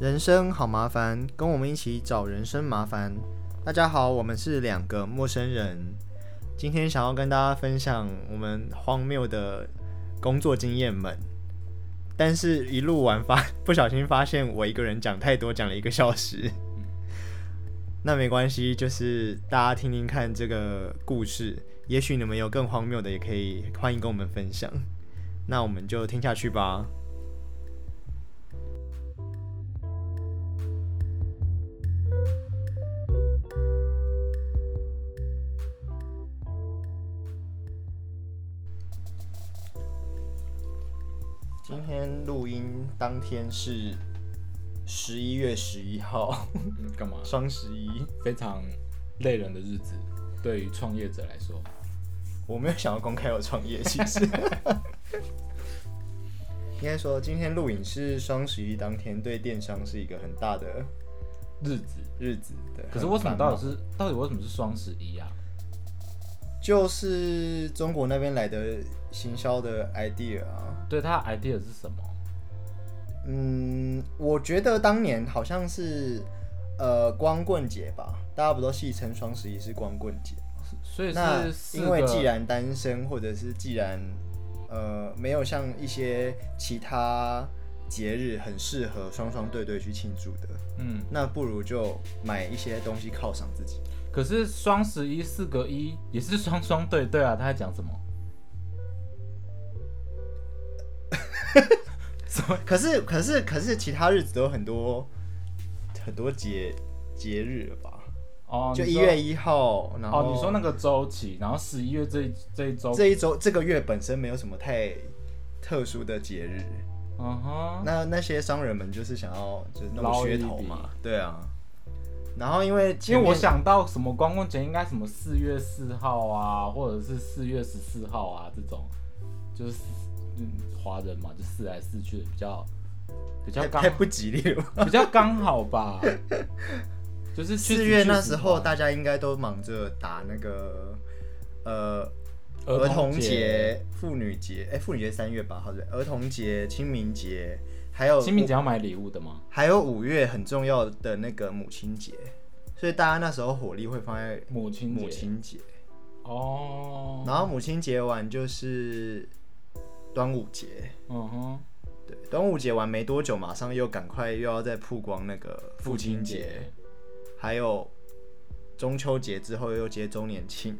人生好麻烦，跟我们一起找人生麻烦。大家好，我们是两个陌生人，今天想要跟大家分享我们荒谬的工作经验们。但是一录完不小心发现我一个人讲太多，讲了1个小时。那没关系，就是大家听听看这个故事，也许你们有更荒谬的，也可以欢迎跟我们分享。那我们就听下去吧。今天录音当天是11月11号，干嘛？双11，非常累人的日子。对于创业者来说，我没有想要公开我创业，其实应该说今天录影是双11当天，对电商是一个很大的日子。对，可是为什么到底为什么是双11啊？就是中国那边来的行销的 idea 啊，对，他 idea 是什么？我觉得当年好像是光棍节吧，大家不都戏称双11是光棍节吗？所以是因为既然单身，或者是既然没有像一些其他节日很适合双双对对去庆祝的，那不如就买一些东西犒赏自己。可是双114个1也是双双对对啊，他在讲什么？可是其他日子都有很多节日了吧？哦，就1月1号，然后你说那个周期，然后11月这一周，这个月本身没有什么太特殊的节日。那些商人们就是想要弄噱头嘛，对啊。然后因为我想到什么光棍节应该什么4月4号啊，或者是4月14号啊，这种就是华人嘛，就四来四去的比较太不吉利了吧，比较刚好吧。就是4月那时候大家应该都忙着打那个儿童节、妇女节，妇女节3月8号对，儿童节、清明节。还有清明节要买礼物的吗？还有5月很重要的那个母亲节，所以大家那时候火力会放在母亲节。哦，然后母亲节完就是端午节。对，端午节完没多久，马上又赶快又要再曝光那个父亲节，还有中秋节之后又接周年庆，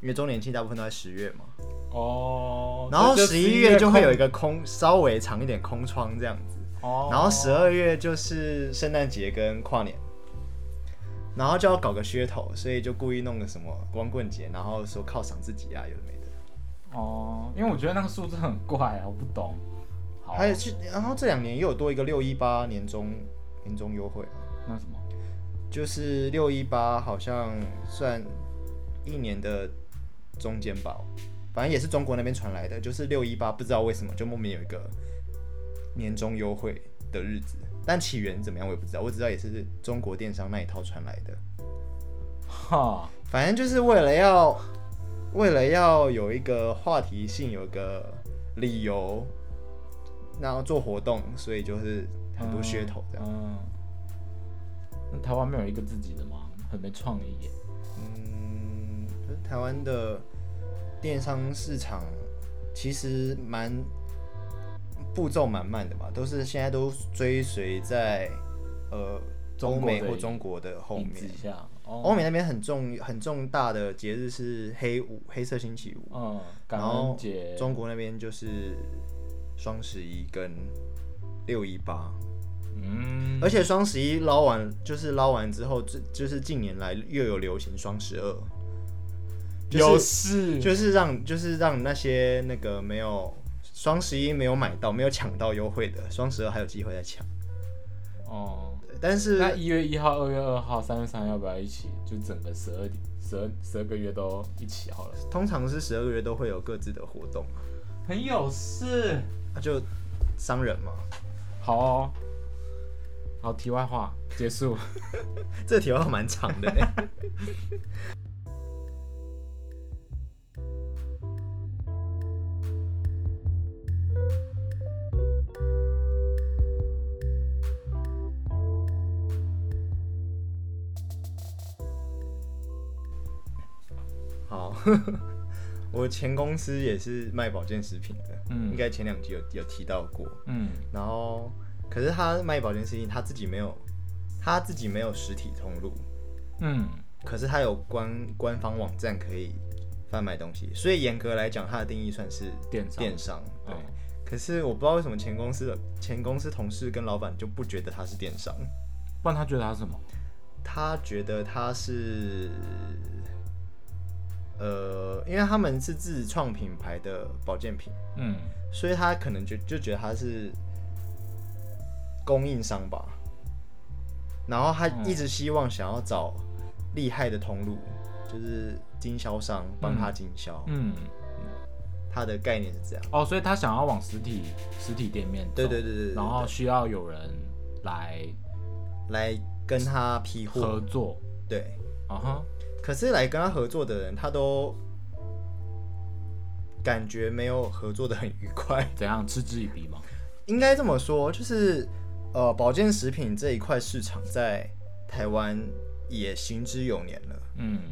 因为周年庆大部分都在10月嘛。然后11月就会有一个稍微长一点空窗这样子。然后12月就是圣诞节跟跨年，然后就要搞个噱头，所以就故意弄个什么光棍节，然后说犒赏自己啊，有的没的。因为我觉得那个数字很怪啊，我不懂。好，还有然后这2年又有多一个618年终优惠。那什么？就是618好像算1年的中间吧。反正也是中国那边传来的，就是618不知道为什么就莫名有一个年终优惠的日子，但起源怎么样我也不知道，我只知道也是中国电商那一套传来的。反正就是为了要有一个话题性，有一个理由，然后做活动，所以就是很多噱头这样。那台湾没有一个自己的吗？很没创意耶。台湾的电商市场其实步骤蛮慢的嘛，现在都追随在欧美或中国的后面。欧美那边很重大的节日是黑色星期五，感恩节。然后中国那边就是双11跟618。而且双11捞完之后，就是近年来又有流行双12。就是让那些那个没有双11没有买到、没有抢到优惠的，双12还有机会再抢。但是那1月1号、2月2号、3月3要不要一起？就整个12个月都一起好了。通常是12个月都会有各自的活动。很有事，就商人嘛。好，题外话结束。这题外话蛮长的。好，我前公司也是卖保健食品的，应该前2集有提到过，然后可是他卖保健食品，他自己没有实体通路，可是他有官方网站可以贩卖东西，所以严格来讲，它的定义算是电商，对。可是我不知道为什么前公司同事跟老板就不觉得他是电商，不然他觉得他是什么？他觉得他是，因为他们是自创品牌的保健品，所以他可能就觉得他是供应商吧，然后他一直希望想要找厉害的通路，就是经销商帮他经销，他的概念是这样哦，所以他想要往实体店面走，对，然后需要有人来跟他批货合作，对，可是来跟他合作的人，他都感觉没有合作的很愉快，怎样嗤之以鼻吗？应该这么说，就是保健食品这一块市场在台湾也行之有年了，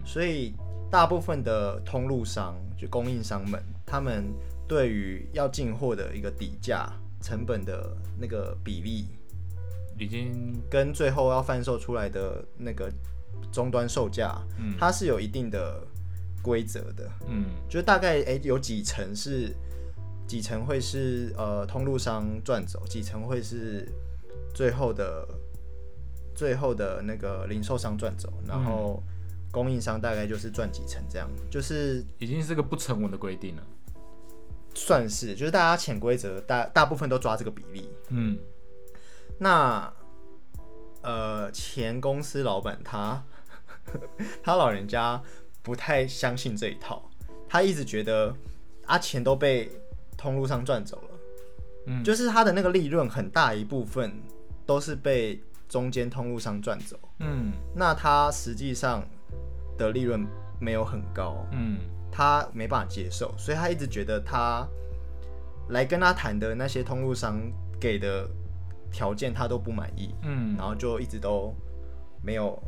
所以大部分的通路商就供应商们，他们对于要进货的一个底价成本的那个比例，已经跟最后要贩售出来的那个终端售价，它是有一定的规则的，就大概有几成会是通路商赚走，几成会是最后的那个零售商赚走，然后供应商大概就是赚几成这样，就是已经是个不成文的规定了。算是，就是大家潜规则，大部分都抓这个比例。那前公司老板他老人家不太相信这一套，他一直觉得钱都被通路上赚走了，就是他的那个利润很大一部分都是被中间通路上赚走，那他实际上的利润没有很高，他没办法接受，所以他一直觉得他来跟他谈的那些通路商给的条件他都不满意，然后就一直都没有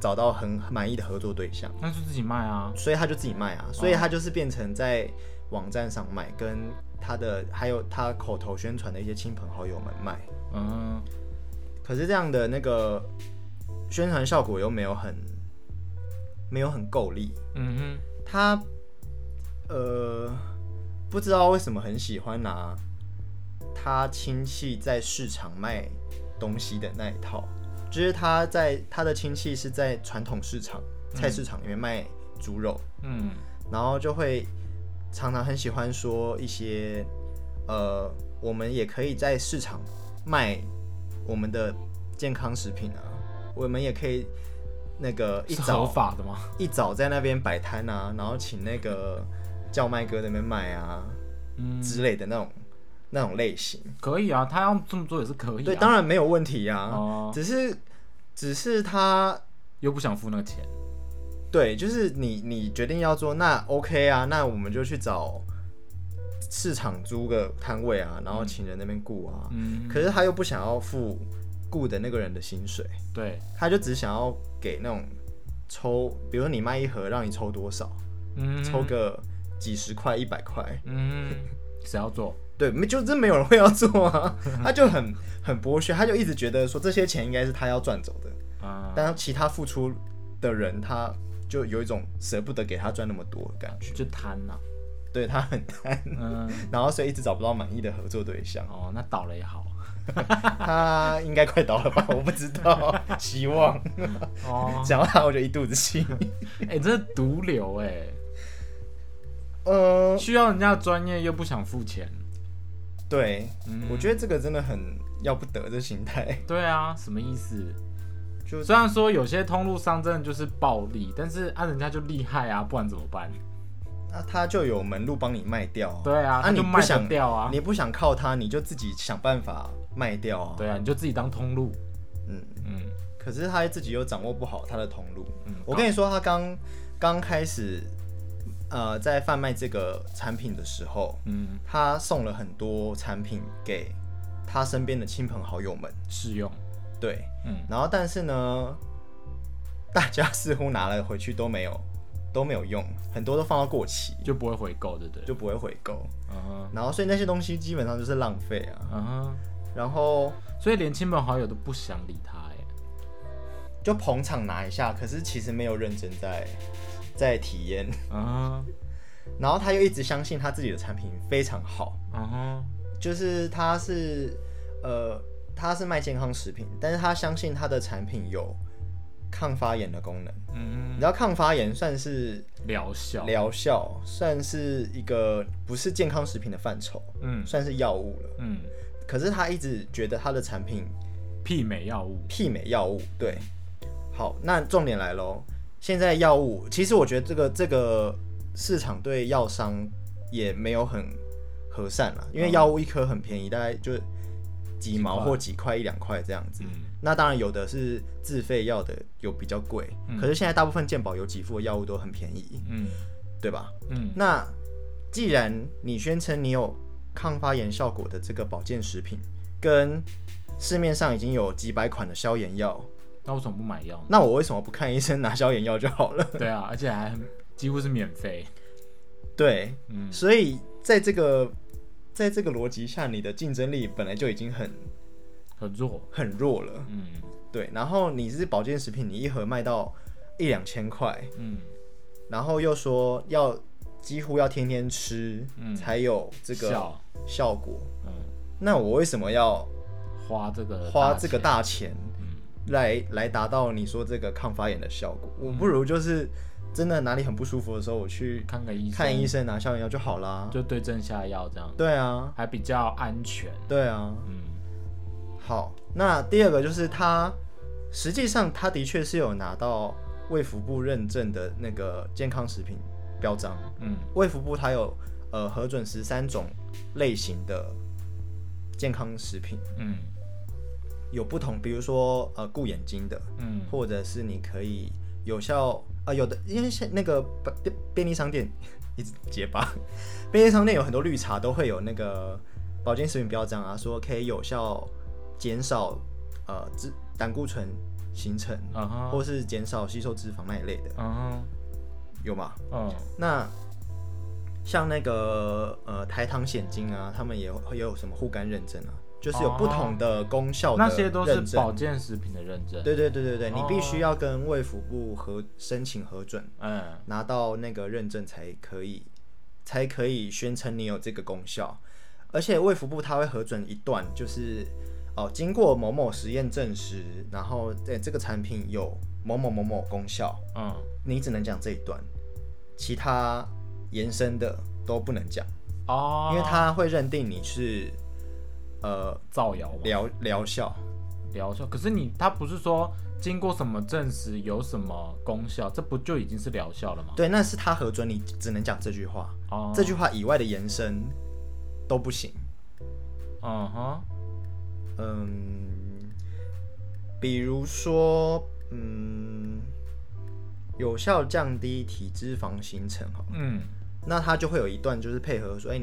找到很满意的合作对象，那就自己卖啊，所以他就自己卖啊，所以他就是变成在网站上卖，跟他的还有他口头宣传的一些亲朋好友们卖，可是这样的那个宣传效果又没有很够力，他不知道为什么很喜欢拿他亲戚在市场卖东西的那一套，就是他的亲戚是在传统市场菜市场里面卖猪肉，然后就会常常很喜欢说一些我们也可以在市场卖我们的健康食品啊，我们也可以那个是合法的吗？一早在那边摆摊啊，然后请那个叫卖哥在那边卖啊，之类的那种类型。可以啊，他要这么做也是可以啊。对，当然没有问题啊，只是他又不想付那个钱。对，就是你决定要做，那 OK 啊，那我们就去找市场租个摊位啊，然后请人那边雇啊，可是他又不想要付雇的那个人的薪水，对，他就只想要给那种抽，比如说你卖一盒让你抽多少，抽个几十块100块，谁要做？对，就真没有人会要做啊，他就很剥削，他就一直觉得说这些钱应该是他要赚走的，但其他付出的人他就有一种舍不得给他赚那么多的感觉，就贪啊。对，他很贪，然后所以一直找不到满意的合作对象。哦，那倒了也好，他应该快倒了吧？我不知道，希望。讲到他我就一肚子气。这是毒瘤哎。需要人家专业又不想付钱。对，我觉得这个真的很要不得的心态。对啊，什么意思？就虽然说有些通路商真的就是暴力，但是人家就厉害啊，不然怎么办？那他就有门路帮你卖掉，啊，对啊，他就卖不掉啊，你不想靠他，你就自己想办法卖掉啊，对啊，你就自己当通路，可是他自己又掌握不好他的通路，我跟你说，他刚开始在贩卖这个产品的时候，他送了很多产品给他身边的亲朋好友们试用，对，然后但是呢，大家似乎拿了回去都没有都没有用，很多都放到过期，就不会回购，对不对？就不会回购。Uh-huh. 然后所以那些东西基本上就是浪费啊。Uh-huh. 然后所以连亲朋好友都不想理他哎，就捧场拿一下，可是其实没有认真在体验。Uh-huh. 然后他又一直相信他自己的产品非常好。Uh-huh. 就是他是卖健康食品，但是他相信他的产品有抗发炎的功能。嗯，你知道抗发炎算是疗效，算是一个不是健康食品的范畴，嗯，算是药物了，嗯。可是他一直觉得他的产品媲美药物，对。好，那重点来喽。现在药物，其实我觉得这个市场对药商也没有很和善啦，因为药物一颗很便宜，大概就几毛或几块1-2块这样子。嗯，那当然有的是自费药的，有比较贵，嗯。可是现在大部分健保有给付的药物都很便宜，嗯，对吧？嗯，那既然你宣称你有抗发炎效果的这个保健食品，跟市面上已经有几百款的消炎药，那为什么不买药？那我为什么不看医生拿消炎药就好了？对啊，而且还几乎是免费。对，嗯，所以在这个逻辑下，你的竞争力本来就已经很弱了，嗯，对。然后你是保健食品，你一盒卖到1-2千块，嗯，然后又说要几乎要天天吃，嗯，才有这个效果，嗯。那我为什么要花这个大钱来达到你说这个抗发炎的效果？嗯，我不如就是真的哪里很不舒服的时候，我去看医生拿消炎药就好啦，就对症下药这样。对啊，还比较安全。对啊，嗯。好，那第二个就是他实际上他的确是有拿到卫福部认证的那个健康食品标章。嗯，卫福部他有核准13种类型的健康食品。嗯，有不同，比如说顾眼睛的，嗯，或者是你可以有效。有的，因为那个便利商店一直结巴，便利商店有很多绿茶都会有那个保健食品标章啊，说可以有效减少胆固醇形成， uh-huh. 或是减少吸收脂肪那一类的， uh-huh. 有吗？ Uh-huh. 那像那个台糖显精啊，他们也有什么护肝认证啊，就是有不同的功效的认证，那些都是保健食品的认证。对，你必须要跟卫福部申请核准，嗯，拿到那个认证才可以宣称你有这个功效。而且卫福部它会核准一段，就是经过某某实验证实，然后这个产品有某某某某功效，嗯，你只能讲这一段，其他延伸的都不能讲哦，因为它会认定你是。造谣疗效，可是他不是说经过什么证实有什么功效，这不就已经是疗效了吗？对，那是他核准，你只能讲这句话，哦，这句话以外的延伸都不行。嗯哼，嗯，比如说，嗯，有效降低体脂肪形成，嗯，那他就会有一段就是配合说，哎，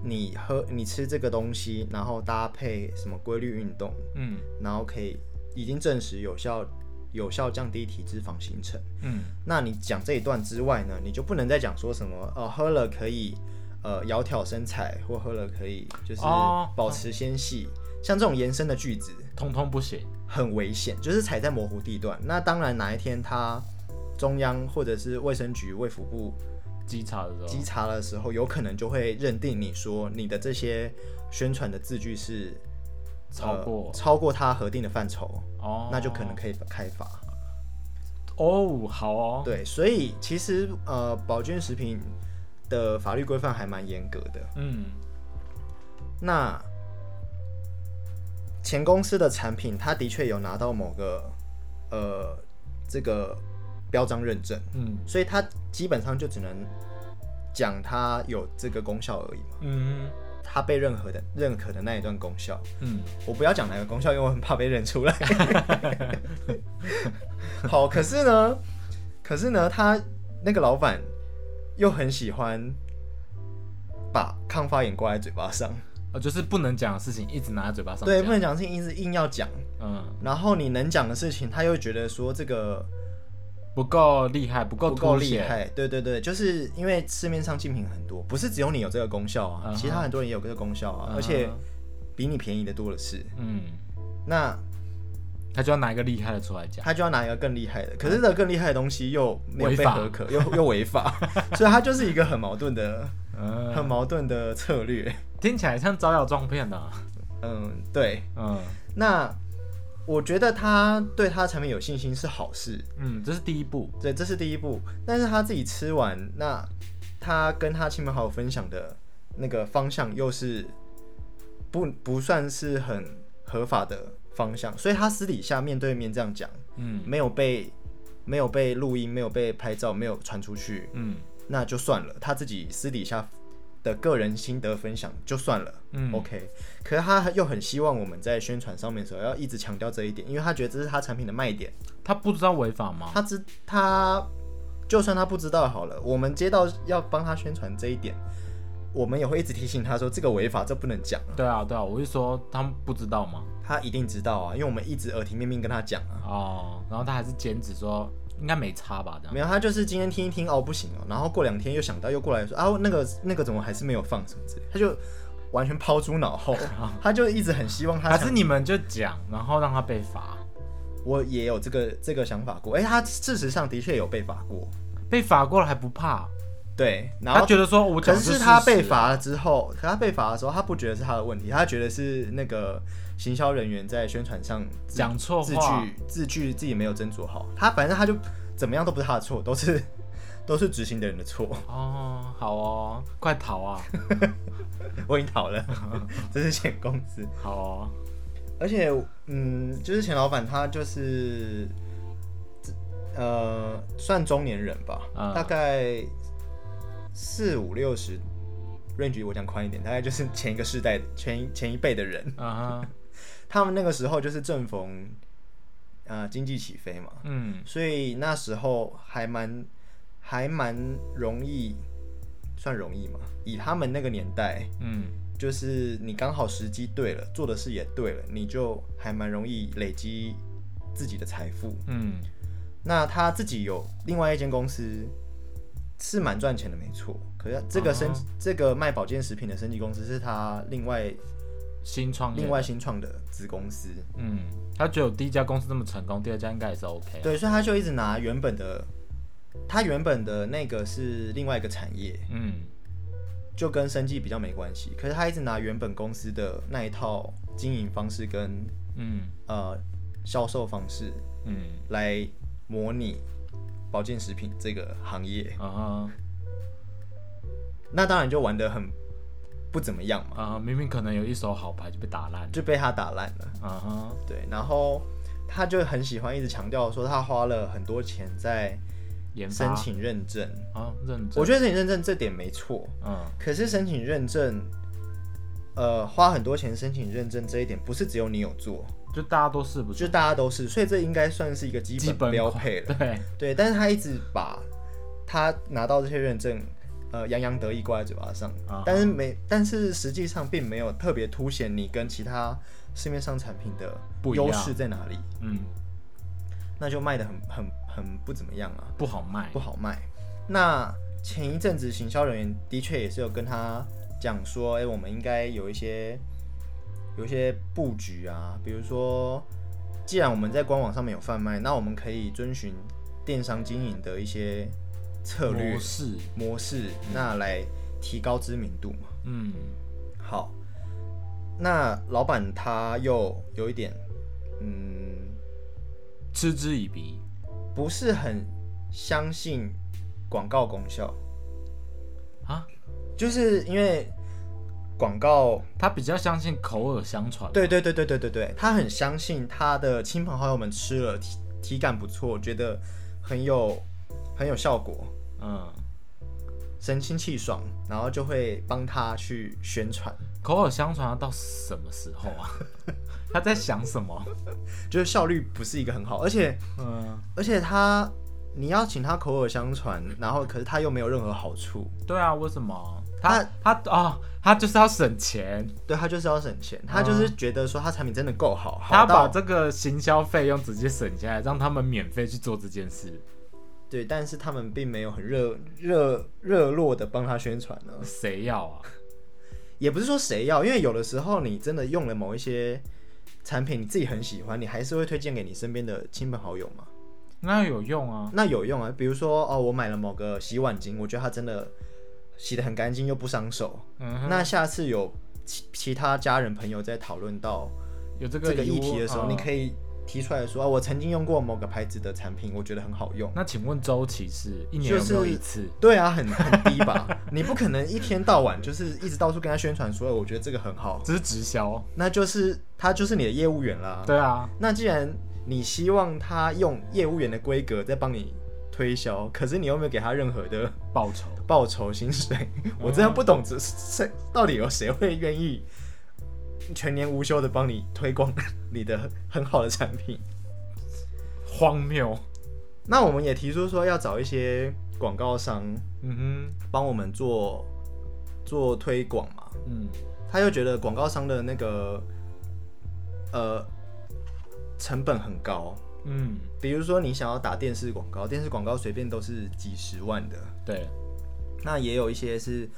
你吃这个东西，然后搭配什么规律运动，嗯，然后可以已经证实有效降低体脂肪形成，嗯。那你讲这一段之外呢，你就不能再讲说什么喝了可以窈窕身材，或喝了可以就是保持纤细，像这种延伸的句子，通通不行，很危险，就是踩在模糊地段。那当然，哪一天他中央或者是卫生局、卫福部。稽查的时候，有可能就会认定你说你的这些宣传的字句是超过他核定的范畴，哦，那就可能可以开罚。哦，好哦。对，所以其实保健食品的法律规范还蛮严格的。嗯。那前公司的产品，它的确有拿到某个这个。标章认证，嗯，所以他基本上就只能讲他有这个功效而已嘛，嗯，他被认可的那一段功效，嗯，我不要讲哪个功效，因为我很怕被认出来。好，可是呢，他那个老板又很喜欢把抗发炎挂在嘴巴上，就是不能讲的事情一直拿在嘴巴上，对，不能讲的事情一直硬要讲，嗯，然后你能讲的事情，他又觉得说这个。不够厉害，不够凸显。对对对，就是因为市面上竞品很多，不是只有你有这个功效啊， 其他很多人也有这个功效啊，而且比你便宜的多的是。嗯，那他就要拿一个厉害的出来讲，他就要拿一个更厉害的，可是这个更厉害的东西又没有被合可，又违法，所以他就是一个很矛盾的策略。听起来像招摇撞骗的啊。嗯，对，嗯，那。我觉得他对他的产品有信心是好事，嗯，这是第一步，对，这是第一步。但是他自己吃完，那他跟他亲朋好友分享的那个方向又是不算是很合法的方向，所以他私底下面对面这样讲，嗯，没有被录音，没有被拍照，没有传出去，嗯，那就算了，他自己私底下的个人心得分享就算了，嗯 ，OK。可是他又很希望我们在宣传上面的时候要一直强调这一点，因为他觉得这是他产品的卖点。他不知道违法吗？他就算他不知道好了，我们接到要帮他宣传这一点，我们也会一直提醒他说这个违法，这不能讲啊。对啊，对啊，我是说他们不知道吗？他一定知道啊，因为我们一直耳提面命跟他讲啊。哦，然后他还是坚持说。应该没差吧？没有，他就是今天听一听哦，不行哦，然后过两天又想到，又过来说啊，那个怎么还是没有放什么之类，他就完全抛诸脑后，他就一直很希望他。还是你们就讲，然后让他被罚。我也有这个想法过，哎，他事实上的确有被罚过，被罚过了还不怕？对，然后他觉得说我讲是事实，可是他被罚了之后，可他被罚的时候，他不觉得是他的问题，他觉得是那个。行销人员在宣传上讲错话，字句自己没有斟酌好，他反正他就怎么样都不是他的错，都是执行的人的错。哦，好哦，快逃啊！我已经逃了，这是前公司。好哦，而且就是前老板他就是算中年人吧，大概40、50、60 range， 我讲宽一点，大概就是前一个世代、前一辈的人啊。他们那个时候就是正逢经济起飞嘛，嗯，所以那时候还蛮容易，算容易嘛。以他们那个年代，嗯，就是你刚好时机对了，做的事也对了，你就还蛮容易累积自己的财富，嗯。那他自己有另外一间公司是蛮赚钱的，没错。可是这个卖保健食品的生级公司是他另外新创的子公司，嗯，他只有第一家公司那么成功，第二家应该也是 OK。对，所以他就一直拿他原本的那个是另外一个产业，嗯，就跟生技比较没关系。可是他一直拿原本公司的那一套经营方式跟销售方式，嗯，来模拟保健食品这个行业啊。那当然就玩得很。不怎么样嘛，明明可能有一手好牌就被打烂，就被他打烂了，对，然后他就很喜欢一直强调说他花了很多钱在申请认证啊，认证，我觉得申请认证这点没错，可是申请认证，花很多钱申请认证这一点不是只有你有做，就大家都是不是？就大家都是，所以这应该算是一个基本标配了，对，但是他一直把他拿到这些认证。洋洋得意挂在嘴巴上，但是实际上并没有特别凸显你跟其他市面上产品的优势在哪里，嗯，那就卖得很不怎么样啊，不好卖。那前一阵子行销人员的确也是有跟他讲说，我们应该有一些布局啊，比如说，既然我们在官网上面有贩卖，那我们可以遵循电商经营的一些。策略模式，那来提高知名度嘛。嗯，好。那老板他又有一点，嗤之以鼻，不是很相信广告功效啊，就是因为广告，他比较相信口耳相传。对，他很相信他的亲朋好友们吃了体感不错，觉得很有效果。嗯，神清气爽，然后就会帮他去宣传。口耳相传要到什么时候啊？他在想什么？就是效率不是一个很好，而且你要请他口耳相传，然后可是他又没有任何好处。对啊，为什么？他就是要省钱，对，他就是要省钱，他就是觉得说他产品真的够好，他把这个行销费用直接省下来，让他们免费去做这件事。对，但是他们并没有很热络的帮他宣传呢。谁要啊？也不是说谁要，因为有的时候你真的用了某一些产品，你自己很喜欢，你还是会推荐给你身边的亲朋好友嘛。那有用啊，那有用啊。比如说哦，我买了某个洗碗巾，我觉得它真的洗得很干净又不伤手。嗯。那下次有其他家人朋友在讨论到有这个议题的时候，你可以提出来说、我曾经用过某个牌子的产品，我觉得很好用。那请问周期是一年有没有一次？就是、对啊，很低吧？你不可能一天到晚就是一直到处跟他宣传说，我觉得这个很好，这是直销，那就是他就是你的业务员啦。对啊，那既然你希望他用业务员的规格在帮你推销，可是你又没有给他任何的报酬薪水，我真的不懂这到底有谁会愿意全年无休的帮你推广你的很好的产品，荒谬。那我们也提出说要找一些广告商，帮我们做推广嘛。嗯，他又觉得广告商的那个成本很高。嗯，比如说你想要打电视广告，电视广告随便都是几十万的。对，那也有一些是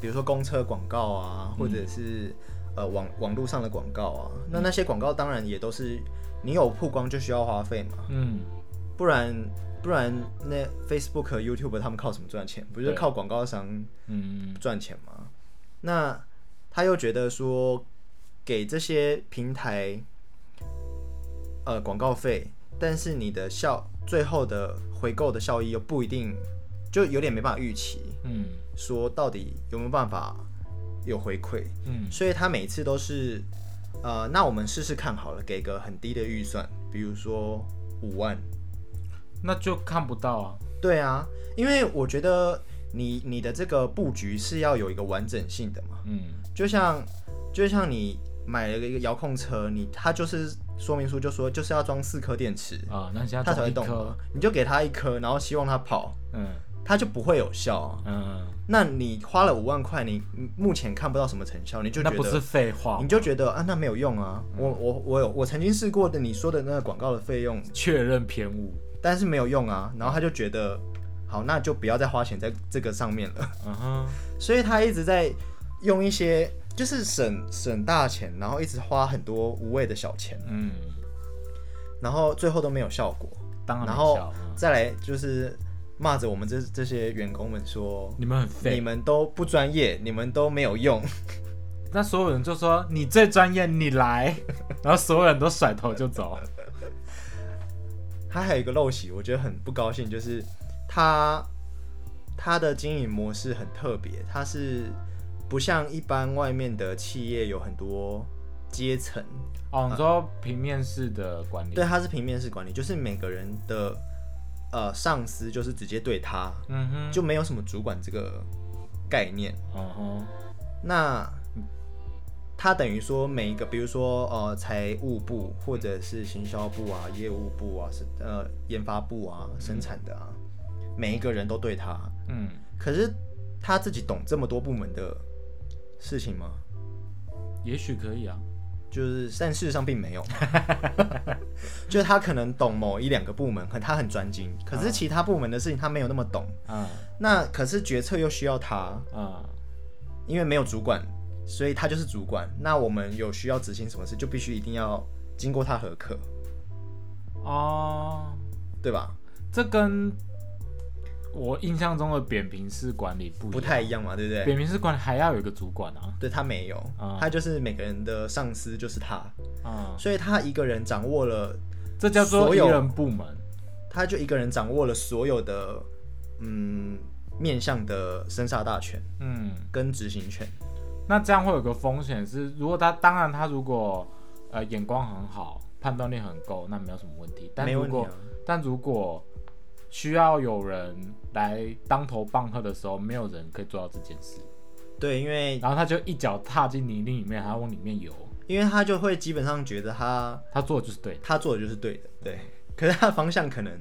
比如说公车广告啊，或者是。网路上的广告啊，那些广告当然也都是你有曝光就需要花费嘛，不然那 Facebook、YouTube 他们靠什么赚钱？不是靠广告商赚钱吗？那他又觉得说给这些平台广告费，但是你的最后的回购的效益又不一定，就有点没办法预期，说到底有没有办法？有回馈，所以他每次都是，那我们试试看好了，给个很低的预算，比如说5万，那就看不到啊。对啊，因为我觉得你的这个布局是要有一个完整性的嘛，就像你买了一个遥控车，它就是说明书就说就是要装4颗电池啊，那它才会动，你就给它一颗，然后希望它跑，它就不会有效、那你花了5万块，你目前看不到什么成效，你就觉得那不是废话，你就觉得啊，那没有用啊。我曾经试过的你说的那个广告的费用确认偏误，但是没有用啊。然后他就觉得好，那就不要再花钱在这个上面了。所以他一直在用一些就是省大钱，然后一直花很多无谓的小钱，然后最后都没有效果。当然没效，然后再来就是。骂着我们这些员工们说，你们很废，你们都不专业，你们都没有用。那所有人就说你最专业，你来。然后所有人都甩头就走。他还有一个陋习，我觉得很不高兴，就是他的经营模式很特别，他是不像一般外面的企业有很多阶层。哦，你说平面式的管理？对，他是平面式管理，就是每个人的。上司就是直接对他，就没有什么主管这个概念。那他等于说每一个，比如说财务部或者是行销部啊、业务部啊、研发部啊、生产的啊，每一个人都对他。可是他自己懂这么多部门的事情吗？也许可以啊。就是，但事实上并没有，就是他可能懂某一两个部门，他很专精，可是其他部门的事情他没有那么懂。那可是决策又需要他，因为没有主管，所以他就是主管。那我们有需要执行什么事，就必须一定要经过他核可。哦，对吧？这跟我印象中的扁平式管理不太一样嘛，对不对？扁平式管理还要有一个主管啊，对他没有，他就是每个人的上司就是他，所以他一个人掌握了，这叫做一人部门，他就一个人掌握了所有的面向的生杀大权，跟执行权。那这样会有个风险是，如果他如果眼光很好，判断力很够，那没有什么问题。但如果需要有人来当头棒喝的时候，没有人可以做到这件事。对，因为然后他就一脚踏进泥泞里面，还要往里面游。因为他就会基本上觉得他做的就是对的，对。可是他的方向可能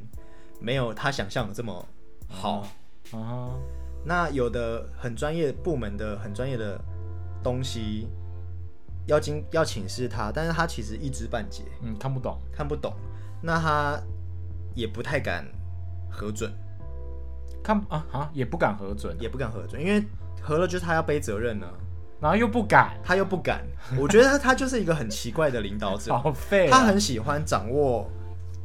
没有他想象的这么好。那有的很专业部门的很专业的东西要请示他，但是他其实一知半解，看不懂。那他也不太敢。核准。看啊也不敢核准，也不敢核准，因为核了就是他要背责任呢、啊，然后又不敢，他又不敢。我觉得 他就是一个很奇怪的领导者，好废、啊。他很喜欢掌握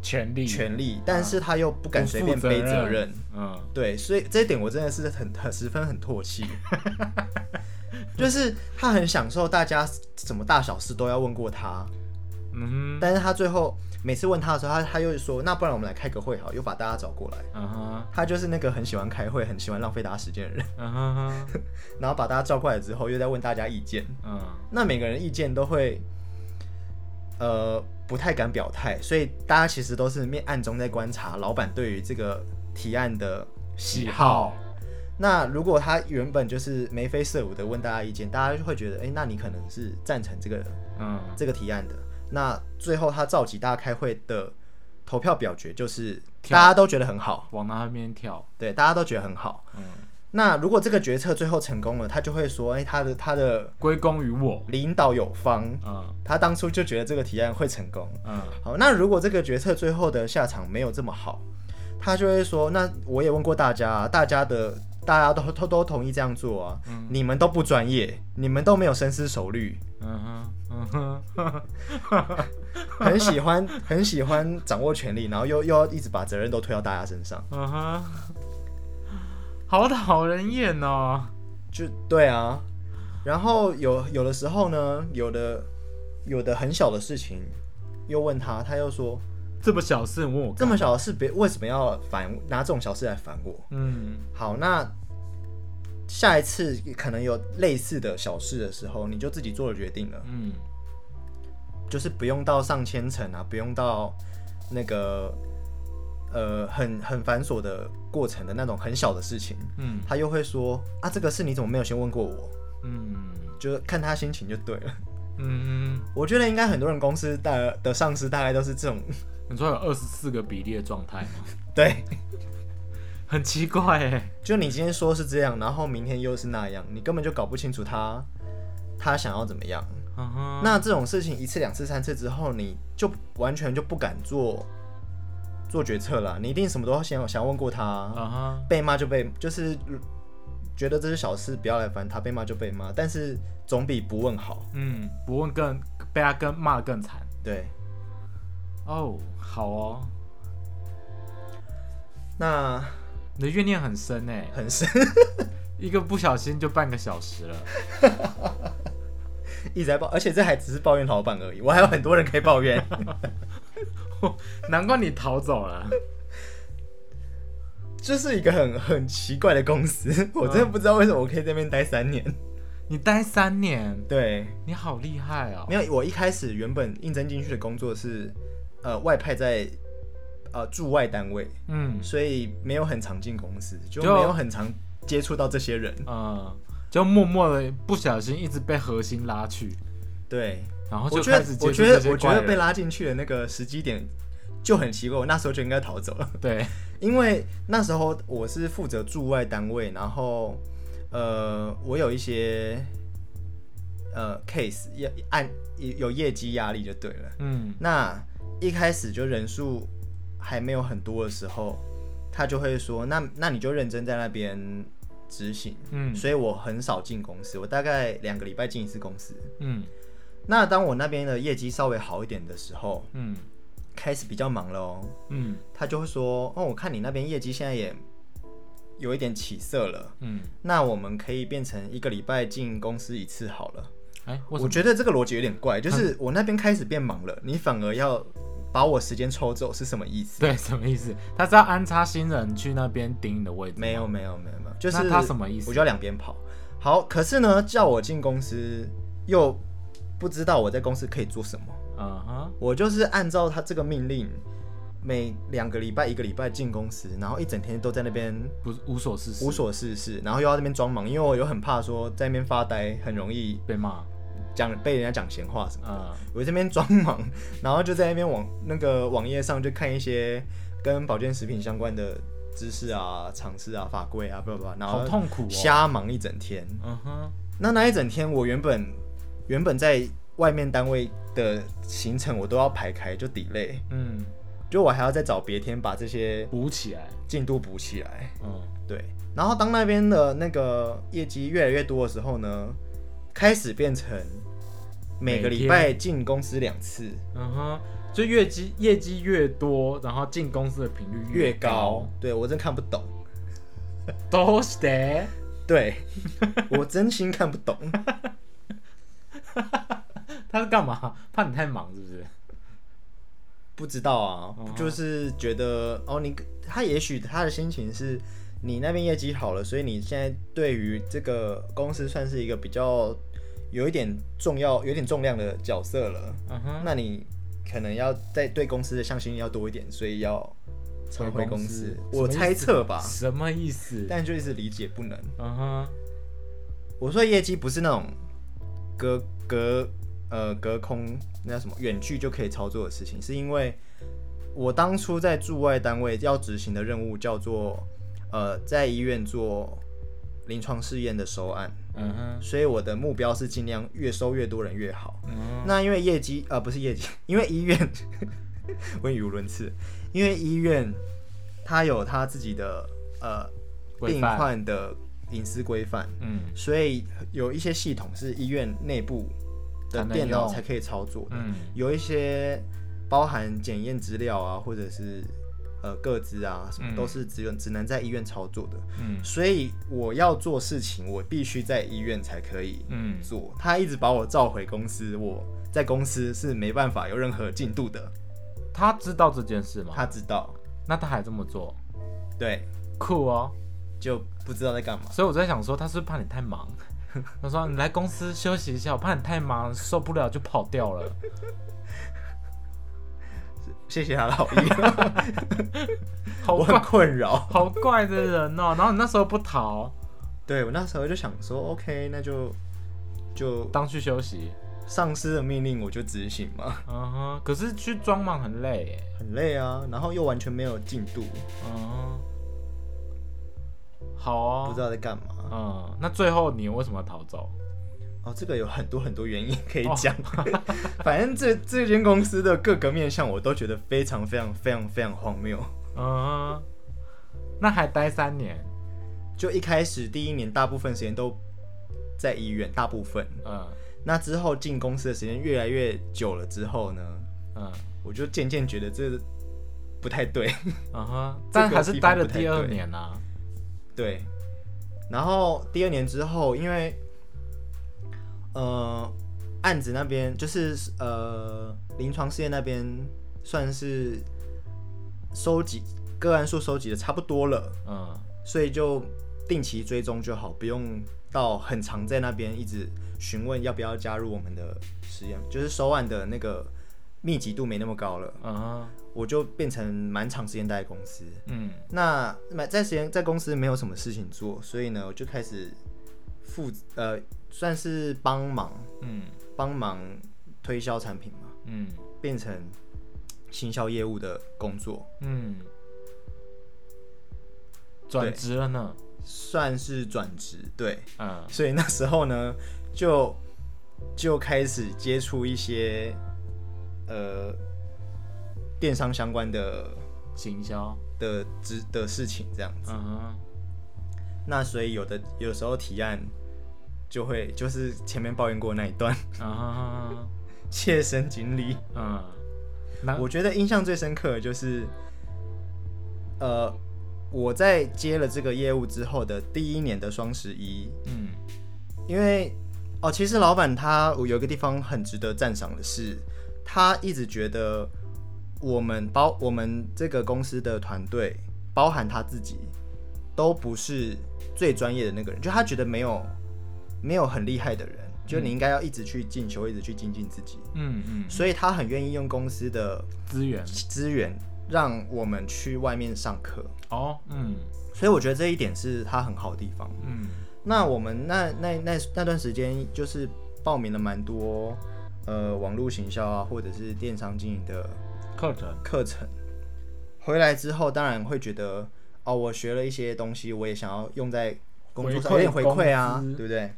权力，但是他又不敢随便背责任。嗯，对，所以这一点我真的是十分唾弃。就是他很享受大家什么大小事都要问过他，嗯哼，但是他最后每次问他的时候，他又说那不然我们来开个会好，又把大家找过来，嗯哼，他就是那个很喜欢开会、很喜欢浪费大家时间的人，嗯哼，然后把大家叫过来之后，又在问大家意见，嗯，那每个人意见都会不太敢表态，所以大家其实都是暗中在观察老板对于这个提案的喜好。那如果他原本就是眉飞色舞的问大家意见，大家就会觉得，那你可能是赞成这个提案的。那最后他召集大家开会的投票表决，就是大家都觉得很好，往那边跳，对，大家都觉得很好。嗯，那如果这个决策最后成功了，他就会说，他的归功于我，领导有方，他当初就觉得这个提案会成功。嗯，好，那如果这个决策最后的下场没有这么好，他就会说，那我也问过大家，大家都同意这样做啊，你们都不专业，你们都没有深思熟虑，很喜欢掌握权力，然后又要一直把责任都推到大家身上，好讨人厌哦。就对啊，然后有的时候呢，有的很小的事情又问他，他又说。这么小事问我，这么小的事为什么要拿这种小事来烦我？嗯，好，那下一次可能有类似的小事的时候，你就自己做了决定了。嗯，就是不用到上千层啊，不用到那个很繁琐的过程的那种很小的事情。嗯，他又会说啊，这个事你怎么没有先问过我？嗯，就看他心情就对了。嗯，我觉得应该很多人公司的上司大概都是这种。你说有24个比例的状态吗？对，很奇怪哎。就你今天说是这样，然后明天又是那样，你根本就搞不清楚他想要怎么样。Uh-huh. 那这种事情一次、两次、三次之后，你就完全就不敢做决策了。你一定什么都想问过他，被骂就被，就是觉得这是小事，不要来烦他，被骂就被骂。但是总比不问好。嗯，不问更被他骂更惨。对。哦，好哦，那你的怨念很深哎，很深，一个不小心就半个小时了，一直在抱，而且这还只是抱怨老板而已，我还有很多人可以抱怨，难怪你逃走了，就是一个很奇怪的公司，我真的不知道为什么我可以在那边待3年。你待3年，对，你好厉害哦。没有，我一开始原本应征进去的工作是。外派在驻外单位，嗯，所以没有很常进公司，就没有很常接触到这些人，就默默的不小心一直被核心拉去，对，然后就开始接触这些怪人。我觉得被拉进去的那个时机点就很奇怪，我那时候就应该逃走了，对，因为那时候我是负责驻外单位，然后我有一些case 有业绩压力就对了，嗯，那。一开始就人数还没有很多的时候，他就会说：“那你就认真在那边执行。”嗯，所以我很少进公司，我大概2个礼拜进一次公司。嗯，那当我那边的业绩稍微好一点的时候，嗯，开始比较忙了哦。嗯，他就会说：“哦，我看你那边业绩现在也有一点起色了。嗯，那我们可以变成1个礼拜进公司1次好了。”欸，我觉得这个逻辑有点怪，就是我那边开始变忙了，你反而要。把我时间抽走是什么意思？对，什么意思？他是要安插新人去那边顶你的位置？没有，就是那他什么意思？我就要2边跑。好，可是呢，叫我进公司又不知道我在公司可以做什么。Uh-huh. 我就是按照他这个命令，每2个礼拜、1个礼拜进公司，然后一整天都在那边无所事事，然后又要在那边装忙，因为我又很怕说在那边发呆很容易被骂。被人家讲闲话什么的，我这边装忙，然后就在那边那个网页上就看一些跟保健食品相关的知识啊、常识啊、法规啊，然后瞎忙一整天。嗯哼，那一整天我原本在外面单位的行程我都要排开，就delay。嗯，就我还要再找别天把这些补起来，进度补起来。嗯，对。然后当那边的那个业绩越来越多的时候呢，开始变成每个礼拜进公司2次。嗯哼，就业绩越多，然后进公司的频率越高。对，我真看不懂。どうして？对，我真心看不懂。他是干嘛？怕你太忙是不是？不知道啊，就是觉得哦，他也许他的心情是，你那边业绩好了，所以你现在对于这个公司算是一个比较有一点重要、有点重量的角色了。Uh-huh. 那你可能要再对公司的向心力要多一点，所以要重回公司。我猜测吧。什么意思？但就一直理解不能。Uh-huh. 我说业绩不是那种隔空那叫什么远距就可以操作的事情，是因为我当初在驻外单位要执行的任务叫做在医院做临床试验的收案，嗯，所以我的目标是尽量越收越多人越好。嗯，那因为因为医院我语无伦次，因为医院它有它自己的病患的隐私规范，嗯，所以有一些系统是医院内部的电脑才可以操作的，嗯，有一些包含检验资料啊，或者是个资啊，什么都是只能在医院操作的，嗯，所以我要做事情，我必须在医院才可以做。他一直把我召回公司，我在公司是没办法有任何进度的。他知道这件事吗？他知道，那他还这么做，对，酷哦，就不知道在干嘛。所以我在想说，他是不是怕你太忙？他说：“你来公司休息一下，我怕你太忙，受不了就跑掉了。”谢谢他的好意，好我很困扰，好怪的人哦。然后你那时候不逃，对我那时候就想说 ，OK， 那就当去休息。上司的命令我就执行嘛。嗯哼，可是去装忙很累耶，很累啊，然后又完全没有进度。嗯哼。好啊，不知道在干嘛。嗯，那最后你为什么要逃走？哦，这个有很多很多原因可以讲。哦，反正这间公司的各个面向我都觉得非常非常非常非常荒谬。嗯，那还待3年？就一开始第1年大部分时间都在医院，大部分。嗯，那之后进公司的时间越来越久了之后呢，嗯，我就渐渐觉得这不太对。嗯哼，但还是待了第2年啊。对，然后第2年之后，因为案子那边就是临床试验那边算是收集个案数收集的差不多了，嗯，所以就定期追踪就好，不用到很常在那边一直询问要不要加入我们的实验，就是收案的那个密集度没那么高了，嗯。我就变成蛮长时间待在公司，嗯，那在公司没有什么事情做，所以呢，我就开始算是帮忙，嗯，帮忙推销产品嘛，嗯，变成行销业务的工作，嗯，转职了呢，算是转职，对，嗯，所以那时候呢，就开始接触一些电商相关的行销 的事情这样子，uh-huh. 那所以有时候提案就会就是前面抱怨过那一段，uh-huh. 切身经历，uh-huh. 我觉得印象最深刻的就是我在接了这个业务之后的第1年的双11，嗯，因为哦，其实老板他有一个地方很值得赞赏的是，他一直觉得我们这个公司的团队，包含他自己，都不是最专业的那个人，就他觉得没有很厉害的人，嗯，就你应该要一直去进修，一直去精进自己。嗯嗯。所以他很愿意用公司的资源让我们去外面上课。哦，嗯。所以我觉得这一点是他很好的地方。嗯。那我们那段时间就是报名了蛮多网络行销啊，或者是电商经营的课程回来之后，当然会觉得哦，我学了一些东西，我也想要用在工作上，有点回馈啊，对不对？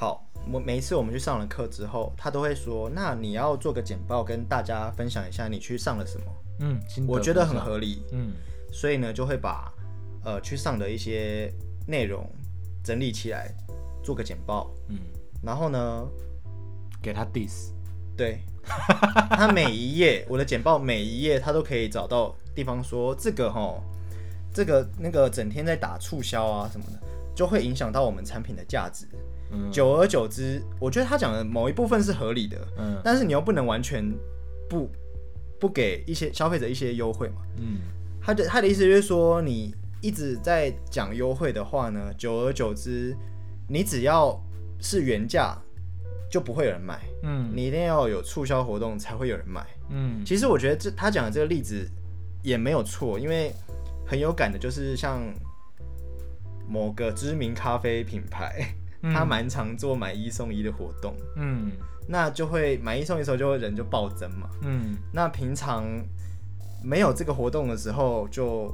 好，每一次我们去上了课之后，他都会说，那你要做个简报跟大家分享一下你去上了什么。嗯，我觉得很合理。嗯，所以呢，就会把去上的一些内容整理起来，做个简报。嗯，然后呢，给他 diss。对，他每一页我的简报每一页他都可以找到地方说这个齁，这个那个整天在打促销啊什么的，就会影响到我们产品的价值。久而久之，我觉得他讲的某一部分是合理的，但是你又不能完全不给一些消费者一些优惠嘛。他的意思就是说，你一直在讲优惠的话呢，久而久之，你只要是原价就不会有人买。你一定要有促销活动才会有人买。其实我觉得他讲的这个例子也没有错，因为很有感的就是像某个知名咖啡品牌，他蛮常做买一送一的活动。那就会买一送一的时候就会人就暴增嘛。那平常没有这个活动的时候，就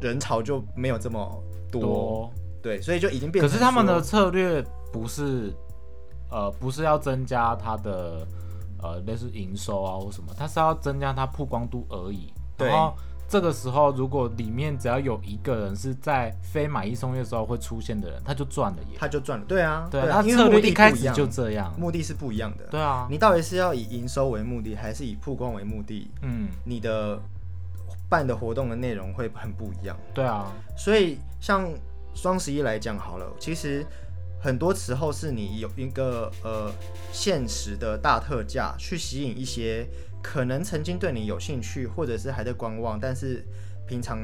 人潮就没有这么多。对，所以就已经变成，可是他们的策略不是要增加它的类似营收啊或什么，它是要增加它曝光度而已。对。然后这个时候，如果里面只要有一个人是在非买一送一的时候会出现的人，他就赚了耶。他就赚了，对啊，对啊。他策略一开始就这样，目的是不一样的。对啊，你到底是要以营收为目的，还是以曝光为目的？你的办的活动的内容会很不一样。对啊，所以像双十一来讲好了，其实很多时候是你有一个限时的大特价去吸引一些可能曾经对你有兴趣，或者是还在观望，但是平常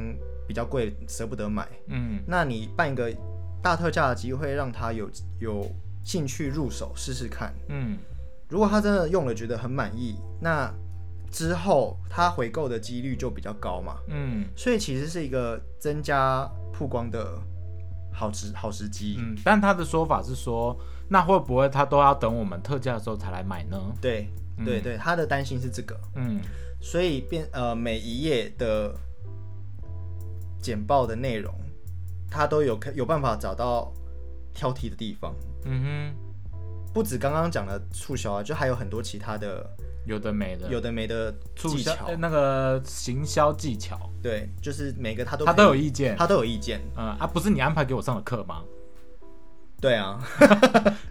比较贵舍不得买。那你办一个大特价的机会，让他有兴趣入手试试看。如果他真的用了觉得很满意，那之后他回购的几率就比较高嘛。所以其实是一个增加曝光的好时机。但他的说法是说，那会不会他都要等我们特价的时候才来买呢？对，对对，他的担心是这个。所以每一页的简报的内容，他都有办法找到挑剔的地方。不止刚刚讲的促销啊，就还有很多其他的有的没的技巧，那个行销技巧。对，就是每个他都有意见，不是你安排给我上的课吗？对啊，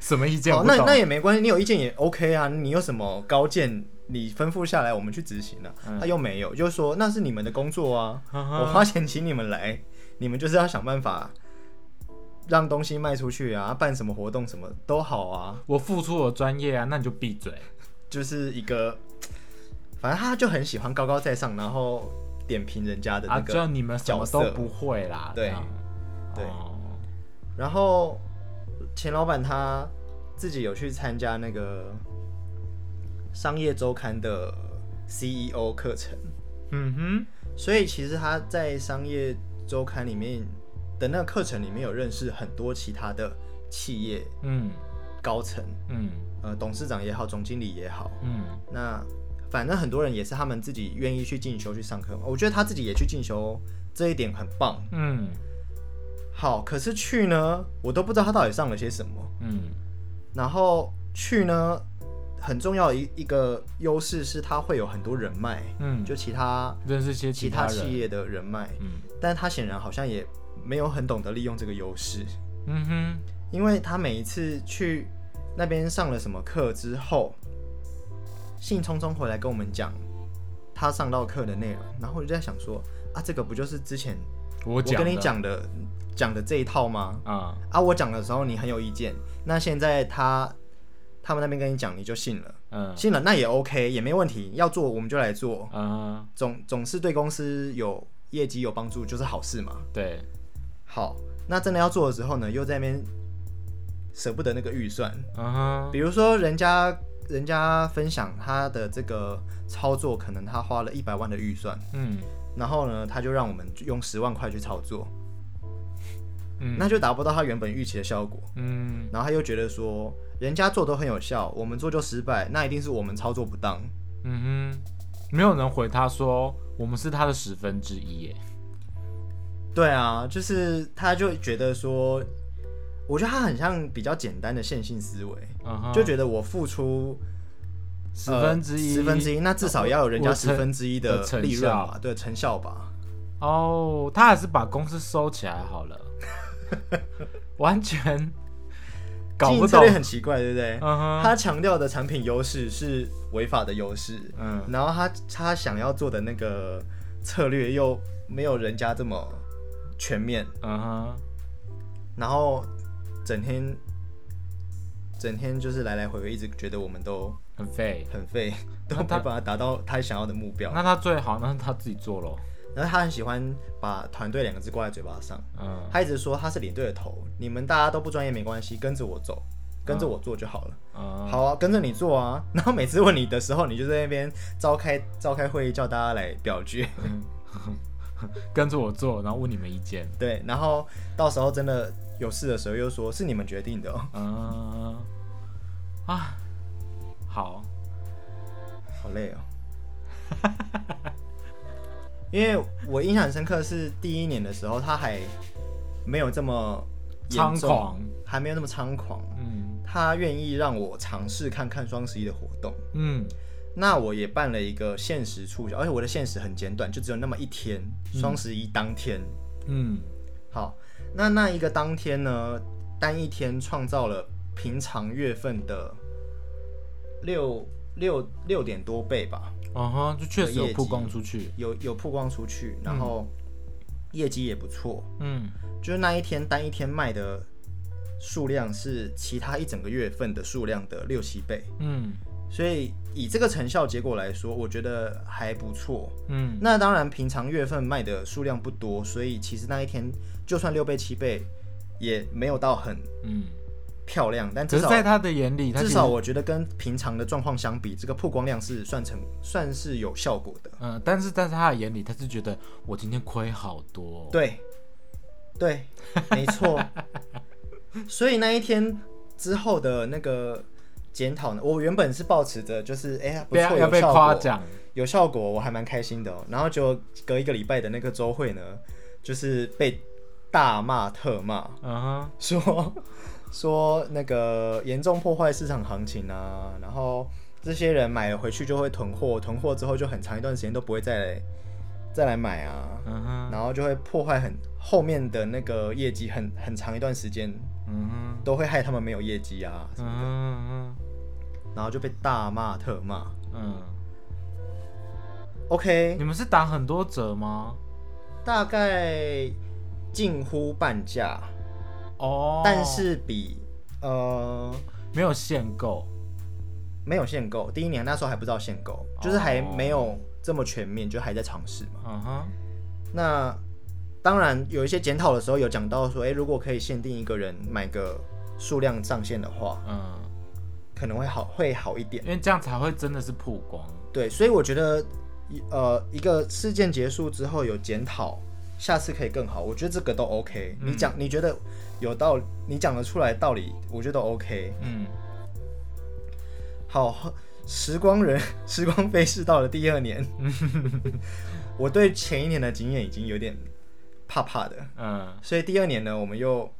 什么意见我不懂？那也没关系，你有意见也 OK 啊。你有什么高见，你吩咐下来，我们去执行了。他又没有，就是说那是你们的工作啊，我花钱请你们来，你们就是要想办法让东西卖出去啊，办什么活动什么都好啊，我付出我专业啊，那你就闭嘴。就是一个，反正他就很喜欢高高在上，然后点评人家的那个角色。你们什么都不会啦。对，对。然后钱老板他自己有去参加那个商业周刊的 CEO 课程。所以其实他在商业周刊里面的那个课程里面有认识很多其他的企业高层。董事长也好，总经理也好，那反正很多人也是他们自己愿意去进修去上课。我觉得他自己也去进修，这一点很棒。好，可是去呢，我都不知道他到底上了些什么。然后去呢，很重要的一个优势是他会有很多人脉，就认识其他企业的人脉。但他显然好像也没有很懂得利用这个优势。因为他每一次去那边上了什么课之后，兴冲冲回来跟我们讲他上到课的内容，然后我就在想说，啊，这个不就是之前我跟你讲的这一套吗？我讲的时候你很有意见，那现在他们那边跟你讲，你就信了，那也 OK， 也没问题，要做我们就来做，总是对公司有业绩有帮助就是好事嘛。对，好，那真的要做的时候呢，又在那边舍不得那个预算。比如说人家分享他的这个操作，可能他花了100万的预算，然后呢，他就让我们用10万块去操作，那就达不到他原本预期的效果。然后他又觉得说，人家做都很有效，我们做就失败，那一定是我们操作不当。没有人回他说，我们是他的10分之一耶。对啊，就是他就觉得说。我觉得他很像比较简单的线性思维， uh-huh. 就觉得我付出十分之一，那至少要有人家1/10的利润吧，对，成效吧。哦，他还是把公司收起来好了，完全搞不懂。经营策略很奇怪，对不对？ Uh-huh. 他强调的产品优势是违法的优势，嗯，然后他想要做的那个策略又没有人家这么全面，嗯哼，然后整天就是来来回回，一直觉得我们都很废，都没办法达到他想要的目标。那他最好，那是他自己做咯。然后他很喜欢把团队2个字挂在嘴巴上，嗯，他一直说他是领队的头，你们大家都不专业没关系，跟着我走，跟着我做就好了。嗯，好啊，跟着你做啊。然后每次问你的时候，你就在那边召开会议，叫大家来表决。嗯跟着我做，然后问你们意见。对，然后到时候真的有事的时候，又说是你们决定的哦。嗯，啊，好，好累哦。因为我印象很深刻是第一年的时候，他还没有这么猖狂，还没有那么猖狂。嗯，他愿意让我尝试看看双11的活动。嗯。那我也办了一个限时促销，而且我的限时很简短，就只有那么一天，双11当天。嗯，好，那一个当天呢，单一天创造了平常月份的6.多倍吧。啊哈，就确实有曝光出去，有曝光出去，然后业绩也不错。嗯，就是那一天单一天卖的数量是其他一整个月份的数量的6-7倍。嗯。所以以这个成效结果来说，我觉得还不错。嗯，那当然平常月份卖的数量不多，所以其实那一天就算6倍7倍也没有到很漂亮，但至少在他的眼里，至少我觉得跟平常的状况相比，这个曝光量是算是有效果的。嗯，但是在他的眼里，他是觉得我今天亏好多哦。对，对，没错。所以那一天之后的那个检讨呢，我原本是抱持着就是不错，要被夸奖，有效果，我还蛮开心的哦。然后就隔一个礼拜的那个周会呢，就是被大骂特骂，说那个严重破坏市场行情啊，然后这些人买了回去就会囤货，囤货之后就很长一段时间都不会再来买啊，然后就会破坏很后面的那个业绩，很长一段时间。嗯，都会害他们没有业绩啊什么的，然后就被大骂特骂。嗯 ，OK， 你们是打很多折吗？大概近乎半价哦，但是比没有限购，第一年那时候还不知道限购，就是还没有这么全面，就还在尝试嘛。嗯哼，那。当然，有一些检讨的时候有讲到说，如果可以限定一个人买个数量上限的话，嗯，可能会好一点，因为这样才会真的是曝光。对，所以我觉得，一个事件结束之后有检讨，下次可以更好，我觉得这个都 OK。你觉得有道理，你讲得出来道理，我觉得都 OK。嗯，好，时光飞逝到了第2年，我对前1年的经验已经有点。怕怕的，嗯，所以第2年呢，我们又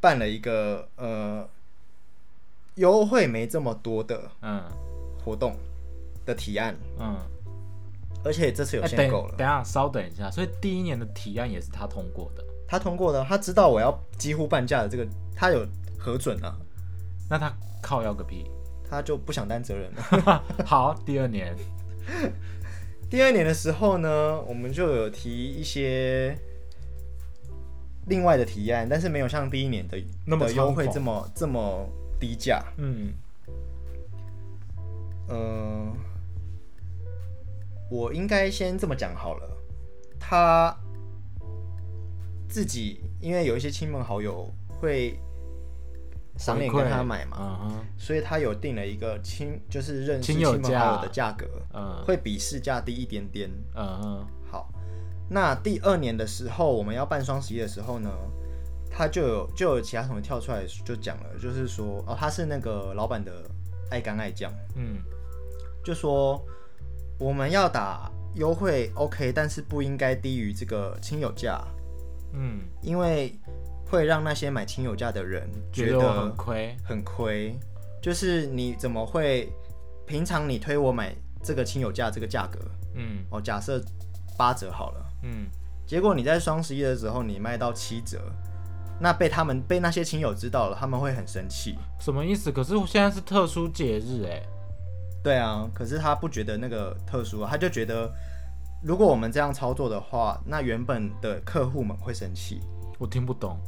办了一个优惠没这么多的活动的提案，嗯，而且这次有限购了。等一下，稍等一下，所以第1年的提案也是他通过的，他知道我要几乎半价的这个，他有核准啊，那他靠要个屁，他就不想担责任了。好，第2年。第2年的时候呢，我们就有提一些另外的提案，但是没有像第1年的那么优惠这么低价。嗯，我应该先这么讲好了。他自己因为有一些亲朋好友会赏脸跟他买嘛，所以他有定了一个就是认识亲朋好友的价格，会比市价低一点点。好，那第2年的时候，我们要办双11的时候呢，他就有其他同学跳出来就讲了，就是说哦，他是那个老板的爱干爱酱，嗯，就说我们要打优惠 OK， 但是不应该低于这个亲友价嗯，因为会让那些买亲友价的人觉得很亏，很亏。就是你怎么会平常你推我买这个亲友价这个价格，嗯，哦，假设8折好了，嗯，结果你在双11的时候你卖到7折，那被那些亲友知道了，他们会很生气。什么意思？可是现在是特殊节日哎。对啊，可是他不觉得那个特殊啊，他就觉得如果我们这样操作的话，那原本的客户们会生气。我听不懂。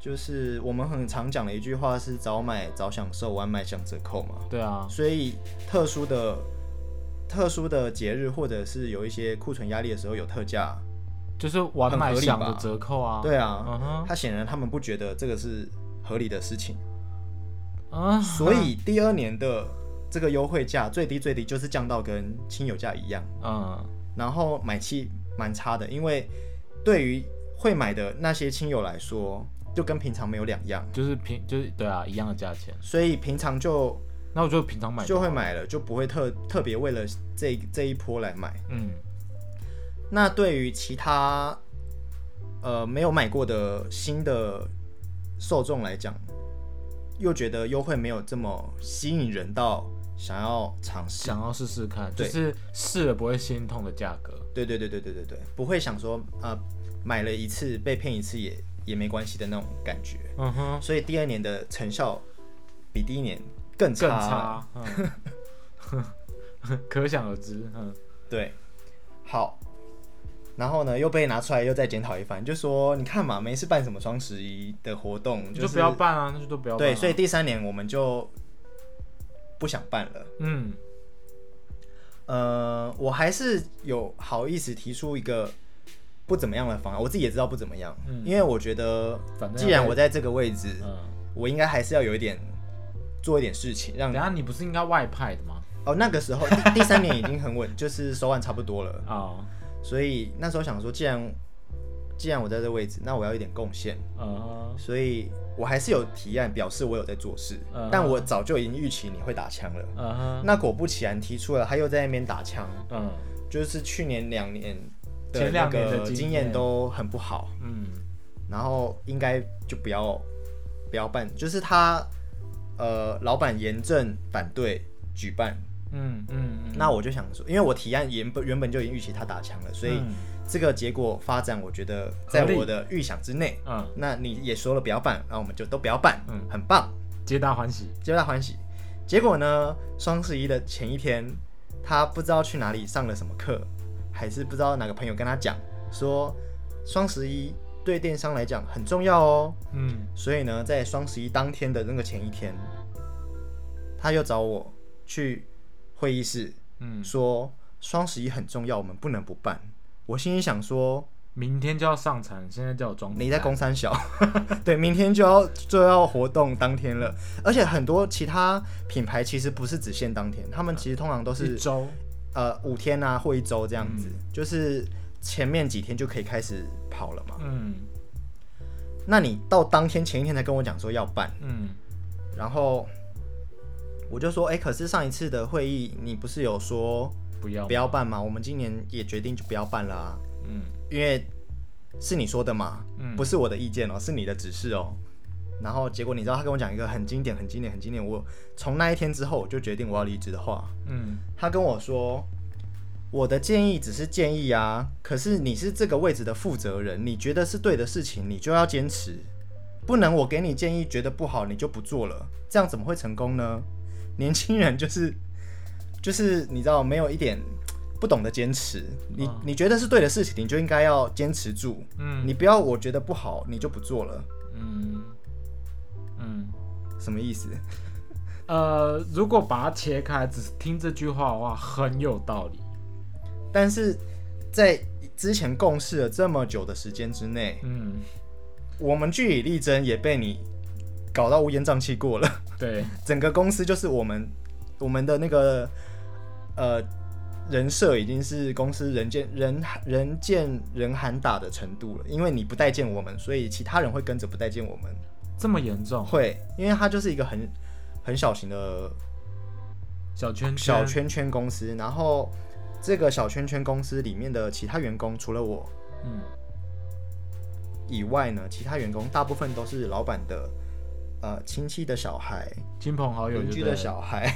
就是我们很常讲的一句话是早买早享受，晚买享折扣嘛。对啊。所以特殊的节日或者是有一些库存压力的时候有特价。就是晚买享的折扣啊，对啊，他显然他们不觉得这个是合理的事情，所以第二年的这个优惠价最低最低就是降到跟亲友价一样，然后买气蛮差的，因为对于会买的那些亲友来说，就跟平常没有两样，就是对啊，一样的价钱，所以平常就那我就平常买就会买了，就不会特别为了这一波来买，嗯。那对于其他没有买过的新的受众来讲，又觉得优惠没有这么吸引人到想要尝试，想要试试看，就是试了不会心痛的价格。对对对对对对对，不会想说买了一次被骗一次也没关系的那种感觉。嗯哼。所以第二年的成效比第一年更差，可想而知。嗯，对，好。然后呢，又被拿出来，又再检讨一番，就说你看嘛，每次办什么双11的活动，就不要办啊，那就都不要办啊。对，所以第三年我们就不想办了。嗯，我还是有好意思提出一个不怎么样的方案，我自己也知道不怎么样，因为我觉得既然我在这个位置，我应该还是要有一点做一点事情，让。等下你不是应该外派的吗？哦，那个时候第三年已经很稳，就是手腕差不多了哦。所以那时候想说，既然我在这位置，那我要一点贡献。所以我还是有提案，表示我有在做事。但我早就已经预期你会打枪了。那果不其然提出了，他又在那边打枪。就是去年2年的那个经验都很不好。然后应该就不要办，就是他老板严正反对举办。那我就想说，因为我提案原本就已经预期他打枪了，所以这个结果发展我觉得在我的预想之内。那你也说了不要办，那我们就都不要办。很棒，皆大欢喜。结果呢，双11的前一天，他不知道去哪里上了什么课，还是不知道哪个朋友跟他讲说，双11对电商来讲很重要哦。所以呢，在双11当天的那个前一天，他又找我去会议室，说双11很重要，我们不能不办。我心里想说，明天就要上场，现在叫我装。你在公三小，对，明天就要活动当天了。而且很多其他品牌其实不是只限当天，他们其实通常都是一周，5天啊或1周这样子，就是前面几天就可以开始跑了嘛。那你到当天前一天才跟我讲说要办，然后。我就说，可是上一次的会议你不是有说不要办吗？我们今年也决定就不要办了啊。因为是你说的嘛，不是我的意见哦，是你的指示哦。然后结果你知道他跟我讲一个很经典，我从那一天之后我就决定我要离职的话，他跟我说，我的建议只是建议啊，可是你是这个位置的负责人，你觉得是对的事情，你就要坚持，不能我给你建议觉得不好你就不做了，这样怎么会成功呢？年轻人就是你知道没有一点不懂得坚持，你觉得是对的事情，你就应该要坚持住，你不要我觉得不好你就不做了，什么意思？如果把它切开，只听这句话的话很有道理，但是在之前共事了这么久的时间之内，我们据理力争也被你。搞到乌烟瘴气过了，对，整个公司就是我们的那个人设已经是公司人见人喊打的程度了，因为你不待见我们，所以其他人会跟着不待见我们，这么严重？会，因为它就是一个很小型的小圈圈公司，然后这个小圈圈公司里面的其他员工除了我，以外呢，其他员工大部分都是老板的亲戚的小孩、亲朋好友、邻居的小孩、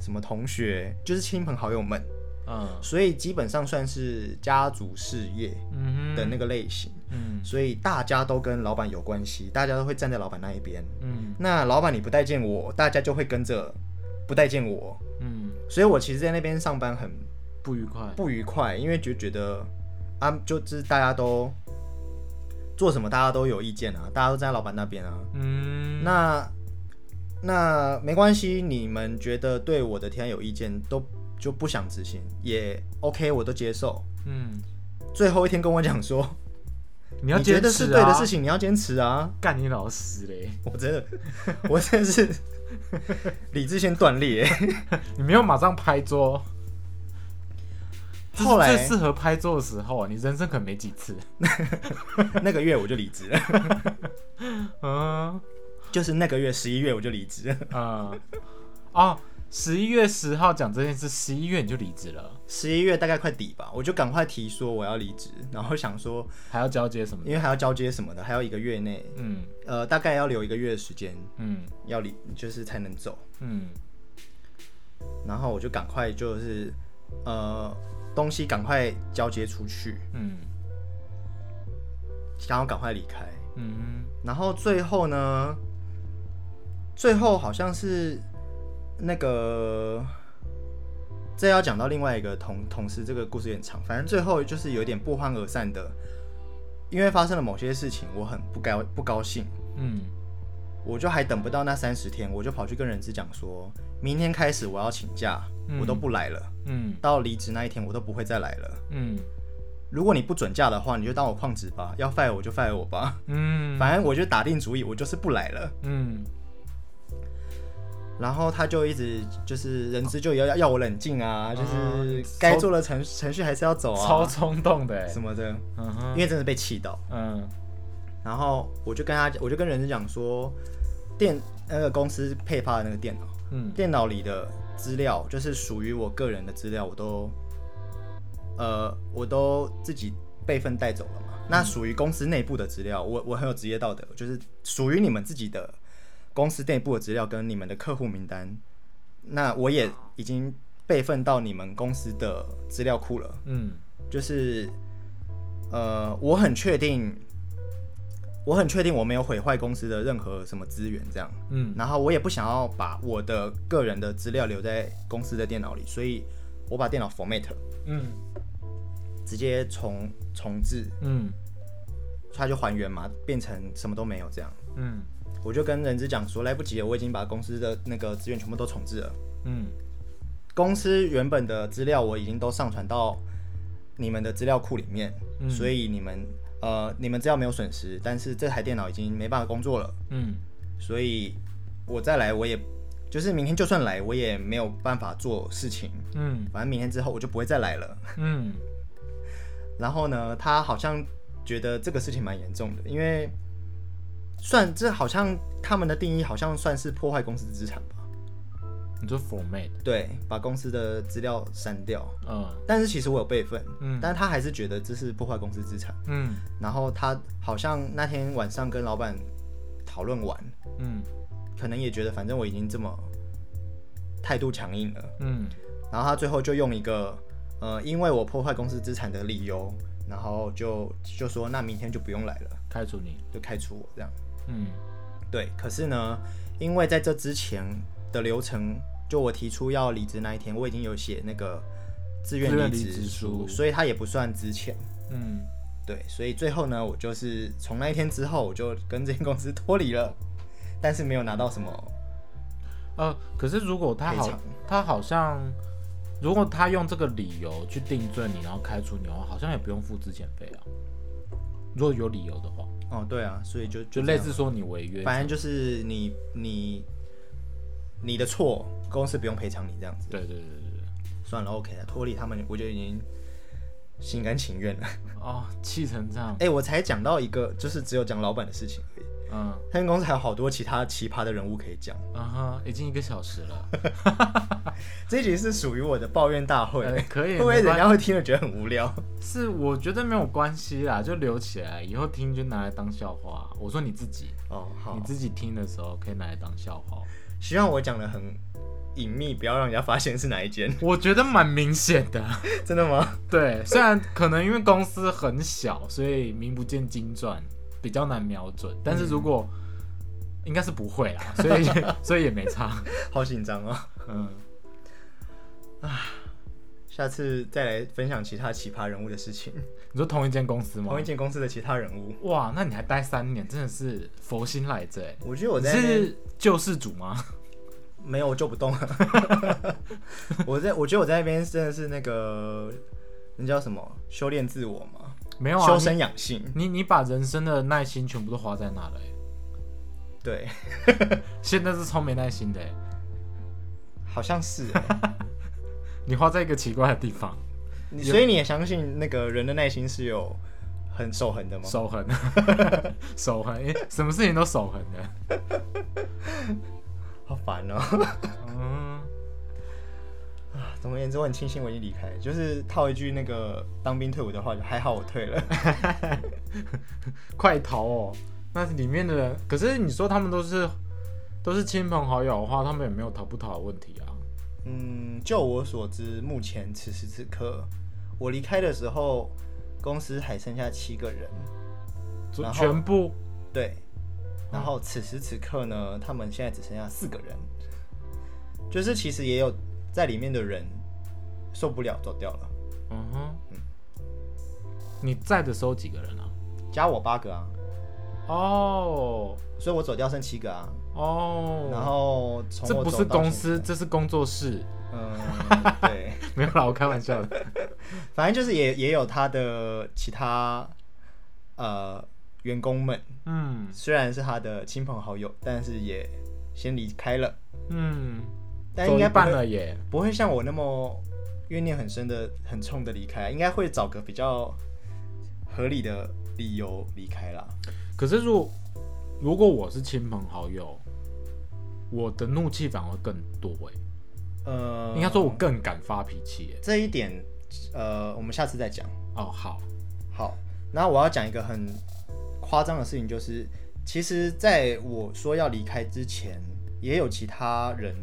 什么同学，就是亲朋好友们。嗯，所以基本上算是家族事业的那个类型。嗯，所以大家都跟老板有关系，大家都会站在老板那一边。嗯，那老板你不待见我，大家就会跟着不待见我。嗯，所以我其实在那边上班很不愉快，因为就觉得啊，就是大家都做什么大家都有意见啊，大家都站在老板那边啊。嗯，那没关系，你们觉得对我的提案有意见都。就不想执行也 OK， 我都接受。嗯，最后一天跟我讲说，你要坚持、啊、你觉得是对的事情，你要坚持啊！干你老师嘞！我真的是理智先断裂。你没有马上拍桌，后来最适合拍桌的时候，你人生可能没几次。那个月我就离职了。嗯，就是那个月11月我就离职了。嗯，哦。11月10号讲这件事，11月你就离职了。11月大概快底吧，我就赶快提说我要离职，然后想说还要交接什么的，因为还要交接什么的，还要1个月内，嗯，大概要留1个月的时间，嗯，要离就是才能走，嗯。然后我就赶快就是东西赶快交接出去，嗯，想要赶快离开，嗯。然后最后呢，最后好像是。那个，这要讲到另外一个同事，这个故事有点长，反正最后就是有点不欢而散的，因为发生了某些事情，我很不高兴。嗯，我就还等不到那30天，我就跑去跟人资讲说，明天开始我要请假，我都不来了。嗯，到离职那一天我都不会再来了。嗯，如果你不准假的话，你就当我旷职吧，要 fire 我就 fire 我吧。嗯，反正我就打定主意，我就是不来了。嗯。然后他就一直就是人资就要我冷静啊，就是该做的程序还是要走啊，超冲动的什么的，因为真的被气到。嗯，然后我就跟人资讲说，那个公司配发的那个电脑，嗯，电脑里的资料就是属于我个人的资料，我都自己备份带走了嘛。那属于公司内部的资料，我很有职业道德，就是属于你们自己的。公司内部的资料跟你们的客户名单，那我也已经备份到你们公司的资料库了。嗯，就是我很确定我没有毁坏公司的任何什么资源这样。嗯，然后我也不想要把我的个人的资料留在公司的电脑里，所以我把电脑 format， 嗯，直接重置，嗯，它就还原嘛，变成什么都没有这样。嗯。我就跟人资讲说，来不及了，我已经把公司的那个资源全部都重置了。嗯，公司原本的资料我已经都上传到你们的资料库里面，嗯，所以你们资料没有损失，但是这台电脑已经没办法工作了。嗯，所以我再来，我也就是明天就算来，我也没有办法做事情。嗯，反正明天之后我就不会再来了。嗯，然后呢，他好像觉得这个事情蛮严重的，因为。算这好像他们的定义好像算是破坏公司资产吧？你说 format 对，把公司的资料删掉。嗯，但是其实我有备份，嗯，但他还是觉得这是破坏公司资产。嗯，然后他好像那天晚上跟老板讨论完，嗯，可能也觉得反正我已经这么态度强硬了，嗯，然后他最后就用一个因为我破坏公司资产的理由，然后就说那明天就不用来了，开除你，就开除我这样。嗯，对。可是呢，因为在这之前的流程，就我提出要离职那一天，我已经有写那个自愿离职书，所以它也不算之前。嗯，对。所以最后呢，我就是从那一天之后，我就跟这间公司脱离了，但是没有拿到什么。可是如果他好像，如果他用这个理由去定罪你，然后开除你的话，好像也不用付资遣费啊。如果有理由的话。哦，对啊，所以就类似说你违约，反正就是你的错，公司不用赔偿你这样子。对，算了 ，OK 了，脱离他们，我就已经心甘情愿了。哦，气成这样。哎，我才讲到一个，就是只有讲老板的事情而已。嗯，太空公司还有好多其他奇葩的人物可以讲。啊哈，已经1个小时了。这一集是属于我的抱怨大会，可以，会不会人家会听了觉得很无聊？是，我觉得没有关系啦，就留起来，以后听就拿来当笑话。我说你自己哦，好，你自己听的时候可以拿来当笑话。希望我讲的很隐秘，不要让人家发现是哪一间。我觉得蛮明显的。真的吗？对，虽然可能因为公司很小，所以名不见经传，比较难瞄准，但是如果、应该是不会啦，所以也没差。好紧张哦。嗯，下次再来分享其他奇葩人物的事情。你说同一间公司吗？同一间公司的其他人物。哇，那你还待3年，真的是佛心来着。我觉得我在那边是救世主吗？没有，我救不动了。我觉得我在那边真的是那个，那叫什么？修炼自我嘛。没有啊，修身养性。你把人生的耐心全部都花在哪了？对，现在是超没耐心的，好像是。你花在一个奇怪的地方，所以你也相信那个人的耐心是有很守恒的吗？守恒，守恒，什么事情都守恒的，好烦哦。总而言之，我很庆幸我已经离开了，就是套一句那个当兵退伍的话，还好我退了。快逃哦！那里面的人，可是你说他们都是亲朋好友的话，他们也没有逃不逃的问题啊。嗯，就我所知，目前此时此刻，我离开的时候，公司还剩下7个人，全部对。然后此时此刻呢，他们现在只剩下4个人，就是其实也有。在里面的人受不了，走掉了。嗯哼，你在的时候几个人啊？加我8个啊。哦，所以我走掉剩7个啊。哦，然后从我走到现在，这不是公司，这是工作室。对，没有啦，我开玩笑的。反正就是也有他的其他员工们，虽然是他的亲朋好友，但是也先离开了。嗯。但应该不会像我那么怨念很深的、很冲的离开，应该会找个比较合理的理由离开啦。可是如果我是亲朋好友，我的怒气反而会更多应该说我更敢发脾气这一点我们下次再讲。哦，好。那我要讲一个很夸张的事情，就是其实在我说要离开之前，也有其他人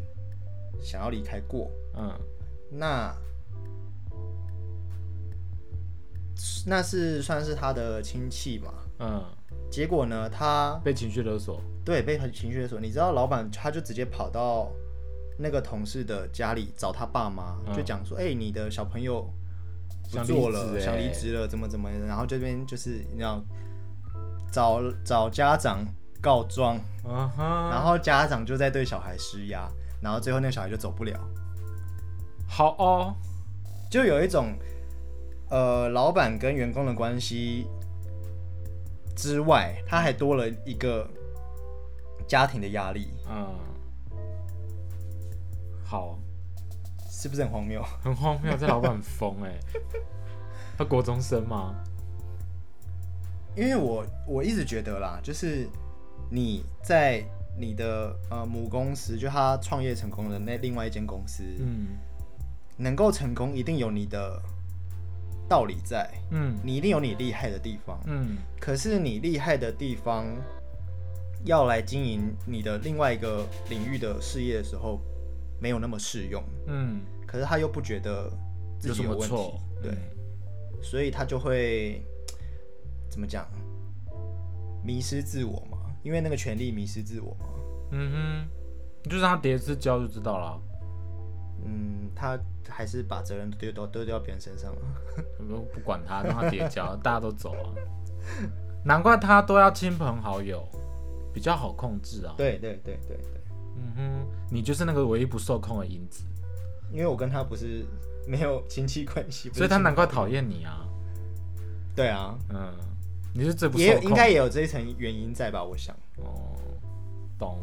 想要离开过，那是算是他的亲戚嘛，结果呢，他被情绪勒索，对，被情绪勒索。你知道，老板他就直接跑到那个同事的家里找他爸妈，就讲说，你的小朋友不做了，想离职了，怎么，然后这边就是你要找家长告状，然后家长就在对小孩施压。然后最后那个小孩就走不了，好哦，就有一种老板跟员工的关系之外，他还多了一个家庭的压力。好，是不是很荒谬？很荒谬，这老板很疯他国中生吗？因为我一直觉得啦，就是你在。你的母公司，就他创业成功的那另外一间公司，能够成功一定有你的道理在，你一定有你厉害的地方，可是你厉害的地方要来经营你的另外一个领域的事业的时候，没有那么适用，可是他又不觉得自己有问题，对，所以他就会怎么讲，迷失自我嘛。因为那个权力迷失自我嘛，就是他叠次交就知道了。他还是把责任丢到别人身上了。不管他，让他叠交，大家都走啊。难怪他都要亲朋好友，比较好控制啊。对。你就是那个唯一不受控的因子。因为我跟他不是没有亲戚关系，所以他难怪讨厌你啊。对啊，你是最不受控，应该也有这一层原因在吧？我想。哦，懂。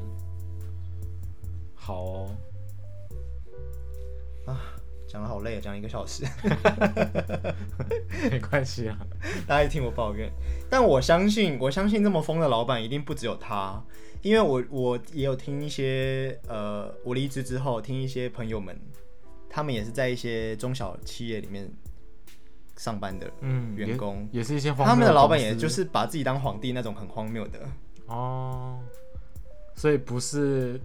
好哦。讲得好累，讲1个小时没关系啊，大家一听我抱怨，但我相信这么疯的老板一定不只有他，因为我也有听一些我离职之后听一些朋友们，他们也是在一些中小企业里面上班的员工，也是一些荒谬的公司，他们的老板也就是把自己当皇帝那种很荒谬的哦，所以不是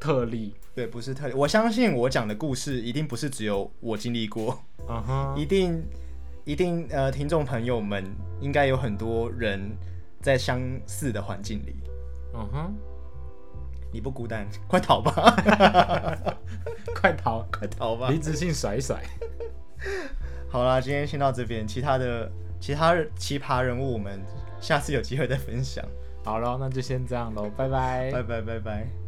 特例，对，不是特例。我相信我讲的故事一定不是只有我经历过，一定听众朋友们应该有很多人在相似的环境里，你不孤单，快逃吧，快逃吧，离职信甩一甩。好啦，今天先到这边，其他奇葩人物我们下次有机会再分享。好了，那就先这样咯，拜拜，拜拜。